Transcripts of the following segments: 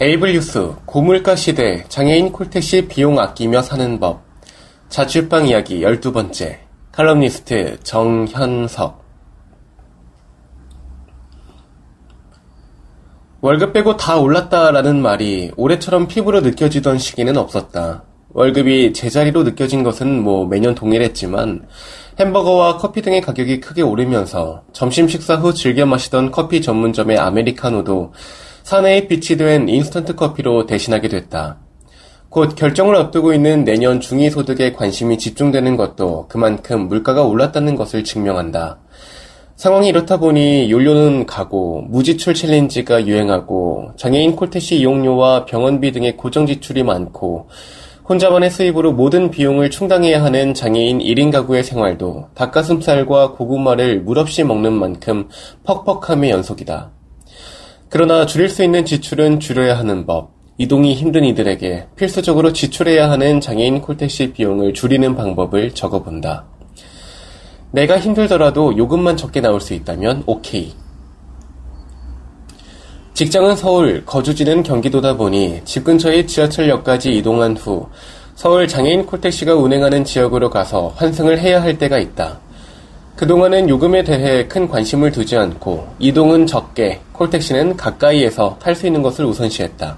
에이블 뉴스, 고물가 시대, 장애인 콜택시 비용 아끼며 사는 법. 자취방 이야기 12번째, 칼럼니스트 정현석. 월급 빼고 다 올랐다라는 말이 올해처럼 피부로 느껴지던 시기는 없었다. 월급이 제자리로 느껴진 것은 매년 동일했지만 햄버거와 커피 등의 가격이 크게 오르면서 점심 식사 후 즐겨 마시던 커피 전문점의 아메리카노도 사내에 빛이 된 인스턴트 커피로 대신하게 됐다. 곧 결정을 앞두고 있는 내년 중위소득에 관심이 집중되는 것도 그만큼 물가가 올랐다는 것을 증명한다. 상황이 이렇다 보니 연료는 가고 무지출 챌린지가 유행하고 장애인 콜택시 이용료와 병원비 등의 고정지출이 많고 혼자만의 수입으로 모든 비용을 충당해야 하는 장애인 1인 가구의 생활도 닭가슴살과 고구마를 물없이 먹는 만큼 퍽퍽함의 연속이다. 그러나 줄일 수 있는 지출은 줄여야 하는 법, 이동이 힘든 이들에게 필수적으로 지출해야 하는 장애인 콜택시 비용을 줄이는 방법을 적어본다. 내가 힘들더라도 요금만 적게 나올 수 있다면 오케이. 직장은 서울, 거주지는 경기도다 보니 집 근처의 지하철역까지 이동한 후 서울 장애인 콜택시가 운행하는 지역으로 가서 환승을 해야 할 때가 있다. 그동안은 요금에 대해 큰 관심을 두지 않고 이동은 적게, 콜택시는 가까이에서 탈 수 있는 것을 우선시했다.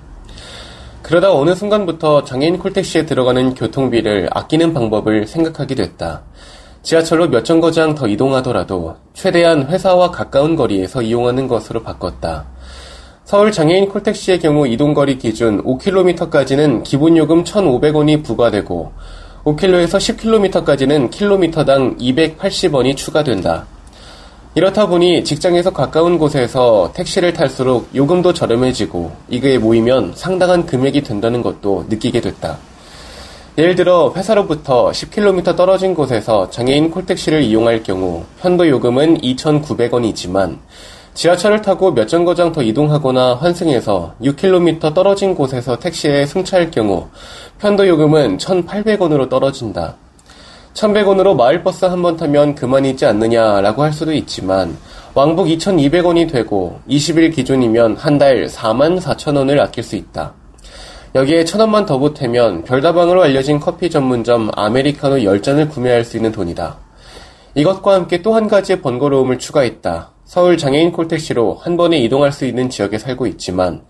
그러다 어느 순간부터 장애인 콜택시에 들어가는 교통비를 아끼는 방법을 생각하게 됐다. 지하철로 몇 정거장 더 이동하더라도 최대한 회사와 가까운 거리에서 이용하는 것으로 바꿨다. 서울 장애인 콜택시의 경우 이동거리 기준 5km까지는 기본요금 1,500원이 부과되고 5km에서 10km까지는 킬로미터당 280원이 추가된다. 이렇다 보니 직장에서 가까운 곳에서 택시를 탈수록 요금도 저렴해지고 이거에 모이면 상당한 금액이 된다는 것도 느끼게 됐다. 예를 들어 회사로부터 10km 떨어진 곳에서 장애인 콜택시를 이용할 경우 편도 요금은 2,900원이지만 지하철을 타고 몇 정거장 더 이동하거나 환승해서 6km 떨어진 곳에서 택시에 승차할 경우 편도 요금은 1,800원으로 떨어진다. 1,100원으로 마을버스 한 번 타면 그만이지 않느냐라고 할 수도 있지만 왕복 2,200원이 되고 20일 기준이면 한 달 44,000원을 아낄 수 있다. 여기에 1,000원만 더 보태면 별다방으로 알려진 커피 전문점 아메리카노 10잔을 구매할 수 있는 돈이다. 이것과 함께 또 한 가지의 번거로움을 추가했다. 서울 장애인 콜택시로 한 번에 이동할 수 있는 지역에 살고 있지만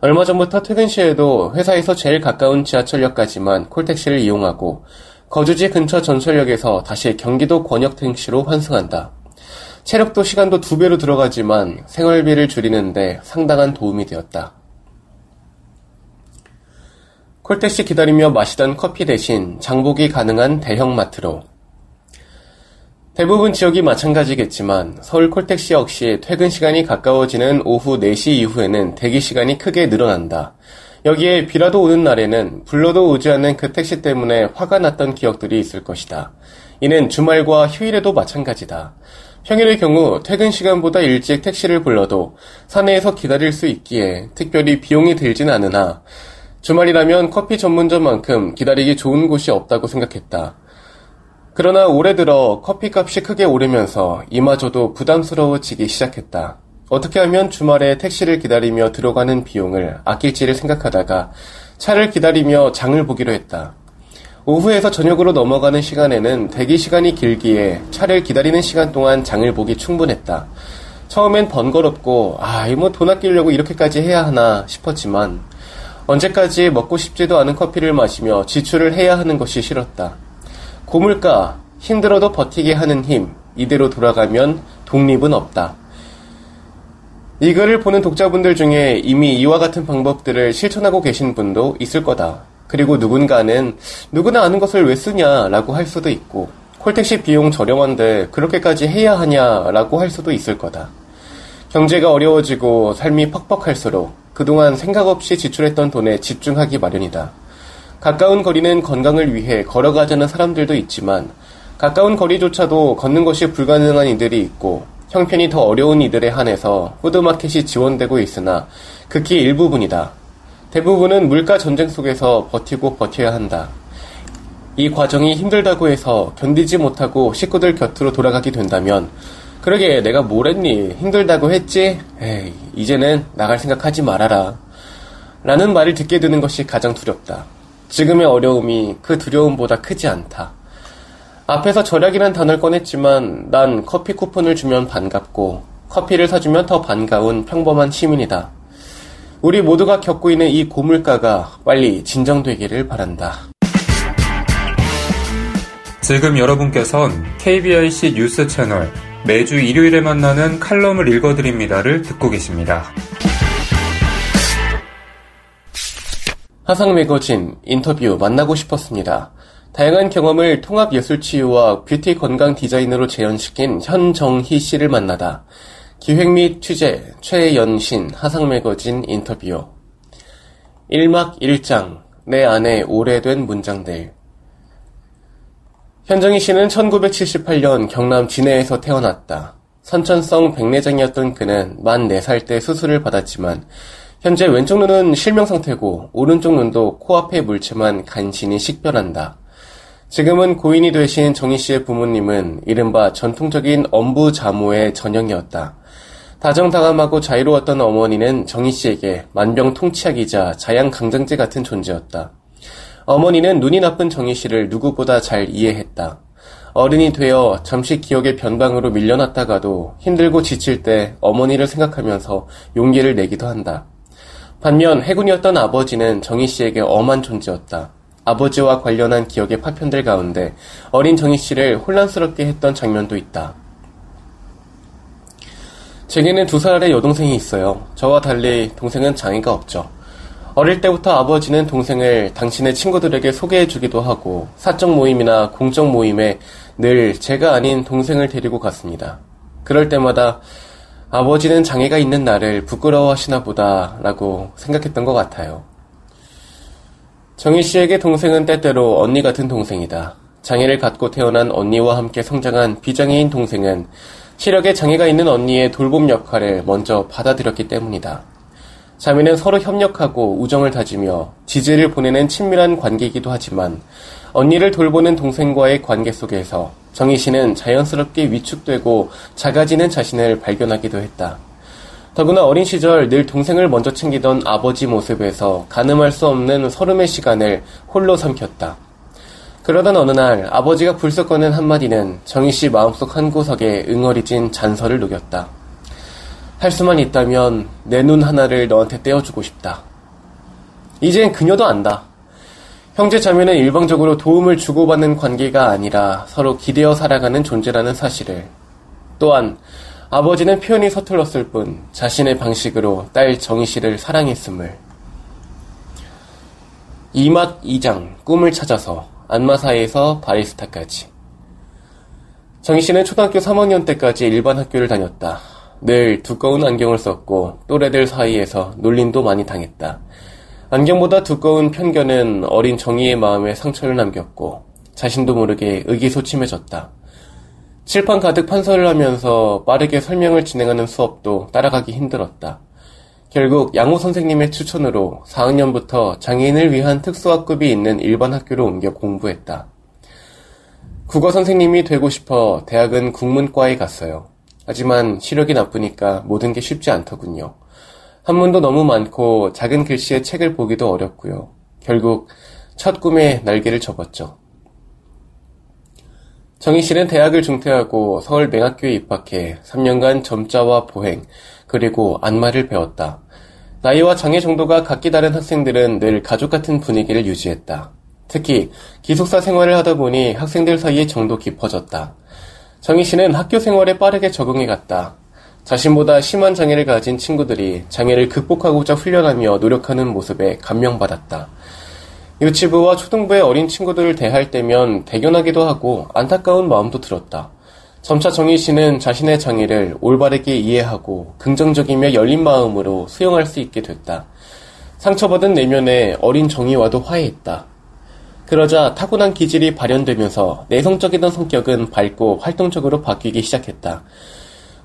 얼마 전부터 퇴근 시에도 회사에서 제일 가까운 지하철역까지만 콜택시를 이용하고 거주지 근처 전철역에서 다시 경기도 권역택시로 환승한다. 체력도 시간도 2배로 들어가지만 생활비를 줄이는데 상당한 도움이 되었다. 콜택시 기다리며 마시던 커피 대신 장보기 가능한 대형마트로. 대부분 지역이 마찬가지겠지만 서울 콜택시 역시 퇴근 시간이 가까워지는 오후 4시 이후에는 대기 시간이 크게 늘어난다. 여기에 비라도 오는 날에는 불러도 오지 않는 그 택시 때문에 화가 났던 기억들이 있을 것이다. 이는 주말과 휴일에도 마찬가지다. 평일의 경우 퇴근 시간보다 일찍 택시를 불러도 사내에서 기다릴 수 있기에 특별히 비용이 들진 않으나 주말이라면 커피 전문점만큼 기다리기 좋은 곳이 없다고 생각했다. 그러나 올해 들어 커피값이 크게 오르면서 이마저도 부담스러워지기 시작했다. 어떻게 하면 주말에 택시를 기다리며 들어가는 비용을 아낄지를 생각하다가 차를 기다리며 장을 보기로 했다. 오후에서 저녁으로 넘어가는 시간에는 대기 시간이 길기에 차를 기다리는 시간 동안 장을 보기 충분했다. 처음엔 번거롭고 돈 아끼려고 이렇게까지 해야 하나 싶었지만 언제까지 먹고 싶지도 않은 커피를 마시며 지출을 해야 하는 것이 싫었다. 고물가, 힘들어도 버티게 하는 힘, 이대로 돌아가면 독립은 없다. 이 글을 보는 독자분들 중에 이미 이와 같은 방법들을 실천하고 계신 분도 있을 거다. 그리고 누군가는 누구나 아는 것을 왜 쓰냐라고 할 수도 있고, 콜택시 비용 저렴한데 그렇게까지 해야 하냐라고 할 수도 있을 거다. 경제가 어려워지고 삶이 팍팍할수록 그동안 생각 없이 지출했던 돈에 집중하기 마련이다. 가까운 거리는 건강을 위해 걸어가자는 사람들도 있지만 가까운 거리조차도 걷는 것이 불가능한 이들이 있고 형편이 더 어려운 이들에 한해서 푸드마켓이 지원되고 있으나 극히 일부분이다. 대부분은 물가 전쟁 속에서 버티고 버텨야 한다. 이 과정이 힘들다고 해서 견디지 못하고 식구들 곁으로 돌아가게 된다면 그러게 내가 뭘 했니? 힘들다고 했지? 에이, 이제는 나갈 생각하지 말아라. 라는 말을 듣게 되는 것이 가장 두렵다. 지금의 어려움이 그 두려움보다 크지 않다. 앞에서 절약이란 단어를 꺼냈지만 난 커피 쿠폰을 주면 반갑고 커피를 사주면 더 반가운 평범한 시민이다. 우리 모두가 겪고 있는 이 고물가가 빨리 진정되기를 바란다. 지금 여러분께선 KBIC 뉴스 채널 매주 일요일에 만나는 칼럼을 읽어드립니다를 듣고 계십니다. 하상매거진 인터뷰 만나고 싶었습니다. 다양한 경험을 통합예술치유와 뷰티 건강 디자인으로 재현시킨 현정희 씨를 만나다. 기획 및 취재 최연신 하상매거진 인터뷰 1막 1장 내 안에 오래된 문장들. 현정희 씨는 1978년 경남 진해에서 태어났다. 선천성 백내장이었던 그는 만 4살 때 수술을 받았지만 현재 왼쪽 눈은 실명상태고 오른쪽 눈도 코앞의 물체만 간신히 식별한다. 지금은 고인이 되신 정희 씨의 부모님은 이른바 전통적인 엄부자모의 전형이었다. 다정다감하고 자유로웠던 어머니는 정희 씨에게 만병통치약이자 자양강장제 같은 존재였다. 어머니는 눈이 나쁜 정희 씨를 누구보다 잘 이해했다. 어른이 되어 잠시 기억의 변방으로 밀려났다가도 힘들고 지칠 때 어머니를 생각하면서 용기를 내기도 한다. 반면 해군이었던 아버지는 정희 씨에게 엄한 존재였다. 아버지와 관련한 기억의 파편들 가운데 어린 정희 씨를 혼란스럽게 했던 장면도 있다. 제게는 2살의 여동생이 있어요. 저와 달리 동생은 장애가 없죠. 어릴 때부터 아버지는 동생을 당신의 친구들에게 소개해주기도 하고 사적 모임이나 공적 모임에 늘 제가 아닌 동생을 데리고 갔습니다. 그럴 때마다 아버지는 장애가 있는 나를 부끄러워하시나 보다라고 생각했던 것 같아요. 정희 씨에게 동생은 때때로 언니 같은 동생이다. 장애를 갖고 태어난 언니와 함께 성장한 비장애인 동생은 시력에 장애가 있는 언니의 돌봄 역할을 먼저 받아들였기 때문이다. 자매는 서로 협력하고 우정을 다지며 지지를 보내는 친밀한 관계이기도 하지만 언니를 돌보는 동생과의 관계 속에서 정희 씨는 자연스럽게 위축되고 작아지는 자신을 발견하기도 했다. 더구나 어린 시절 늘 동생을 먼저 챙기던 아버지 모습에서 가늠할 수 없는 서름의 시간을 홀로 삼켰다. 그러던 어느 날 아버지가 불쑥 꺼낸 한마디는 정희 씨 마음속 한구석에 응어리진 잔서를 녹였다. 할 수만 있다면 내 눈 하나를 너한테 떼어주고 싶다. 이젠 그녀도 안다. 형제 자매는 일방적으로 도움을 주고받는 관계가 아니라 서로 기대어 살아가는 존재라는 사실을. 또한 아버지는 표현이 서툴렀을 뿐 자신의 방식으로 딸 정희 씨를 사랑했음을. 2막 2장 꿈을 찾아서 안마사에서 바리스타까지. 정희 씨는 초등학교 3학년 때까지 일반 학교를 다녔다. 늘 두꺼운 안경을 썼고 또래들 사이에서 놀림도 많이 당했다. 안경보다 두꺼운 편견은 어린 정희의 마음에 상처를 남겼고 자신도 모르게 의기소침해졌다. 칠판 가득 판서를 하면서 빠르게 설명을 진행하는 수업도 따라가기 힘들었다. 결국 양호 선생님의 추천으로 4학년부터 장애인을 위한 특수학급이 있는 일반 학교로 옮겨 공부했다. 국어 선생님이 되고 싶어 대학은 국문과에 갔어요. 하지만 시력이 나쁘니까 모든 게 쉽지 않더군요. 한문도 너무 많고 작은 글씨의 책을 보기도 어렵고요. 결국 첫 꿈에 날개를 접었죠. 정희 씨는 대학을 중퇴하고 서울 맹학교에 입학해 3년간 점자와 보행 그리고 안마를 배웠다. 나이와 장애 정도가 각기 다른 학생들은 늘 가족 같은 분위기를 유지했다. 특히 기숙사 생활을 하다 보니 학생들 사이의 정도 깊어졌다. 정희 씨는 학교 생활에 빠르게 적응해 갔다. 자신보다 심한 장애를 가진 친구들이 장애를 극복하고자 훈련하며 노력하는 모습에 감명받았다. 유치부와 초등부의 어린 친구들을 대할 때면 대견하기도 하고 안타까운 마음도 들었다. 점차 정희 씨는 자신의 장애를 올바르게 이해하고 긍정적이며 열린 마음으로 수용할 수 있게 됐다. 상처받은 내면에 어린 정희와도 화해했다. 그러자 타고난 기질이 발현되면서 내성적이던 성격은 밝고 활동적으로 바뀌기 시작했다.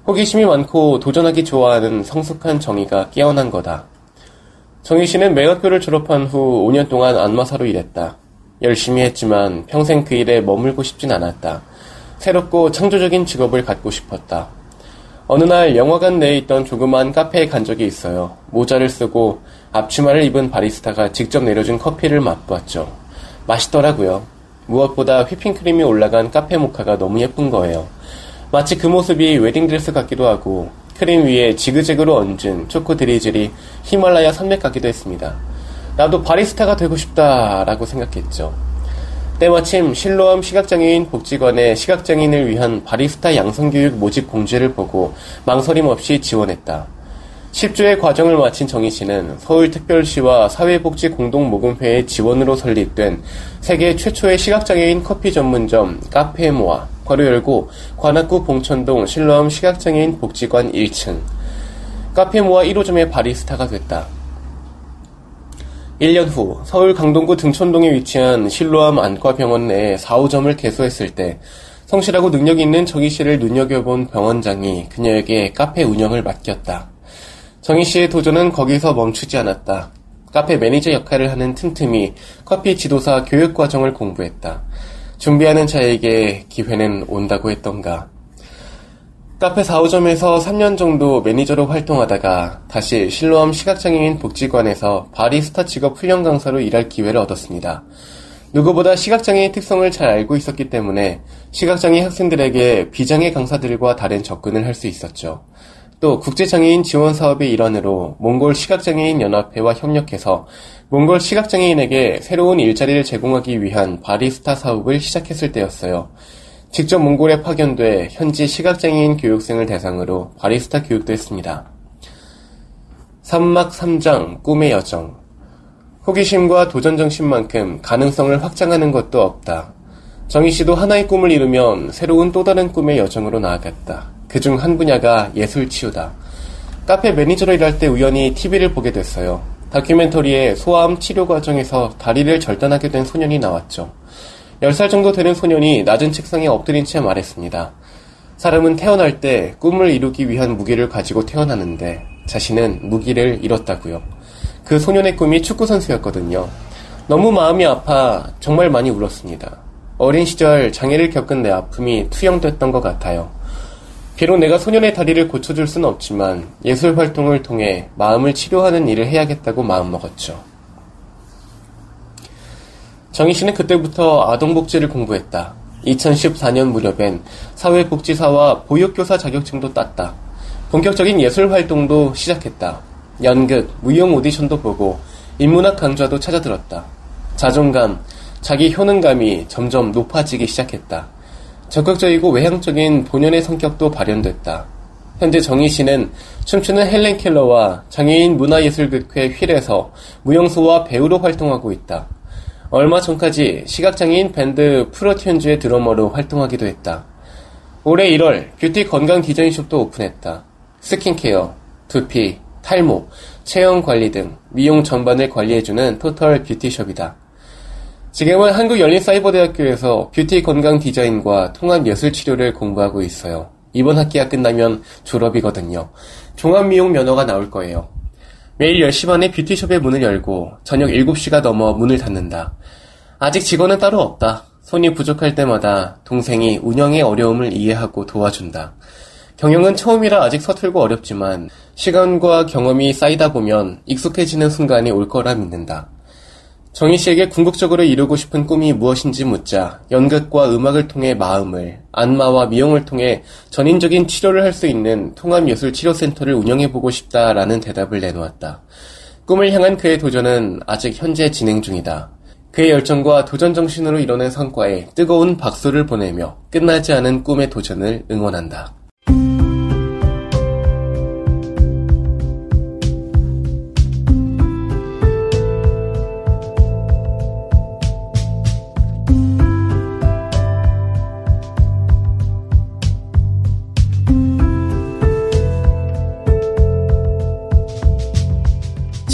호기심이 많고 도전하기 좋아하는 성숙한 정희가 깨어난 거다. 정희 씨는 매학교를 졸업한 후 5년 동안 안마사로 일했다. 열심히 했지만 평생 그 일에 머물고 싶진 않았다. 새롭고 창조적인 직업을 갖고 싶었다. 어느 날 영화관 내에 있던 조그만 카페에 간 적이 있어요. 모자를 쓰고 앞치마를 입은 바리스타가 직접 내려준 커피를 맛보았죠. 맛있더라고요. 무엇보다 휘핑크림이 올라간 카페 모카가 너무 예쁜 거예요. 마치 그 모습이 웨딩드레스 같기도 하고 크림 위에 지그재그로 얹은 초코 드리즐이 히말라야 산맥 같기도 했습니다. 나도 바리스타가 되고 싶다라고 생각했죠. 때마침 실로암 시각장애인 복지관의 시각장애인을 위한 바리스타 양성교육 모집 공지를 보고 망설임 없이 지원했다. 10주의 과정을 마친 정희 씨는 서울특별시와 사회복지공동모금회의 지원으로 설립된 세계 최초의 시각장애인 커피 전문점 카페 모아 괄호 열고 관악구 봉천동 실로암 시각장애인 복지관 1층 카페 모아 1호점의 바리스타가 됐다. 1년 후 서울 강동구 등촌동에 위치한 실로암 안과병원 내에 4호점을 개소했을 때 성실하고 능력 있는 정희 씨를 눈여겨본 병원장이 그녀에게 카페 운영을 맡겼다. 정희 씨의 도전은 거기서 멈추지 않았다. 카페 매니저 역할을 하는 틈틈이 커피 지도사 교육 과정을 공부했다. 준비하는 자에게 기회는 온다고 했던가. 카페 4호점에서 3년 정도 매니저로 활동하다가 다시 실로암 시각장애인 복지관에서 바리스타 직업 훈련 강사로 일할 기회를 얻었습니다. 누구보다 시각장애의 특성을 잘 알고 있었기 때문에 시각장애 학생들에게 비장애 강사들과 다른 접근을 할 수 있었죠. 또 국제장애인 지원 사업의 일환으로 몽골 시각장애인 연합회와 협력해서 몽골 시각장애인에게 새로운 일자리를 제공하기 위한 바리스타 사업을 시작했을 때였어요. 직접 몽골에 파견돼 현지 시각장애인 교육생을 대상으로 바리스타 교육도 했습니다. 3막 3장 꿈의 여정. 호기심과 도전정신만큼 가능성을 확장하는 것도 없다. 정희 씨도 하나의 꿈을 이루면 새로운 또 다른 꿈의 여정으로 나아갔다. 그중 한 분야가 예술치유다. 카페 매니저로 일할 때 우연히 TV를 보게 됐어요. 다큐멘터리에 소아암 치료 과정에서 다리를 절단하게 된 소년이 나왔죠. 10살 정도 되는 소년이 낮은 책상에 엎드린 채 말했습니다. 사람은 태어날 때 꿈을 이루기 위한 무기를 가지고 태어나는데 자신은 무기를 잃었다고요. 그 소년의 꿈이 축구선수였거든요. 너무 마음이 아파 정말 많이 울었습니다. 어린 시절 장애를 겪은 내 아픔이 투영됐던 것 같아요. 비록 내가 소년의 다리를 고쳐줄 순 없지만 예술 활동을 통해 마음을 치료하는 일을 해야겠다고 마음먹었죠. 정희 씨는 그때부터 아동복지를 공부했다. 2014년 무렵엔 사회복지사와 보육교사 자격증도 땄다. 본격적인 예술 활동도 시작했다. 연극, 무용 오디션도 보고 인문학 강좌도 찾아들었다. 자존감, 자기 효능감이 점점 높아지기 시작했다. 적극적이고 외향적인 본연의 성격도 발현됐다. 현재 정희 씨는 춤추는 헬렌 켈러와 장애인 문화예술극회 휠에서 무용수와 배우로 활동하고 있다. 얼마 전까지 시각장애인 밴드 프로티운즈의 드러머로 활동하기도 했다. 올해 1월 뷰티 건강 디자인숍도 오픈했다. 스킨케어, 두피, 탈모, 체형 관리 등 미용 전반을 관리해주는 토털 뷰티숍이다. 지금은 한국열린사이버대학교에서 뷰티 건강 디자인과 통합예술치료를 공부하고 있어요. 이번 학기가 끝나면 졸업이거든요. 종합미용 면허가 나올 거예요. 매일 10시 반에 뷰티숍의 문을 열고 저녁 7시가 넘어 문을 닫는다. 아직 직원은 따로 없다. 손이 부족할 때마다 동생이 운영의 어려움을 이해하고 도와준다. 경영은 처음이라 아직 서툴고 어렵지만 시간과 경험이 쌓이다 보면 익숙해지는 순간이 올 거라 믿는다. 정희 씨에게 궁극적으로 이루고 싶은 꿈이 무엇인지 묻자 연극과 음악을 통해 마음을, 안마와 미용을 통해 전인적인 치료를 할 수 있는 통합예술치료센터를 운영해보고 싶다라는 대답을 내놓았다. 꿈을 향한 그의 도전은 아직 현재 진행 중이다. 그의 열정과 도전정신으로 이뤄낸 성과에 뜨거운 박수를 보내며 끝나지 않은 꿈의 도전을 응원한다. 네.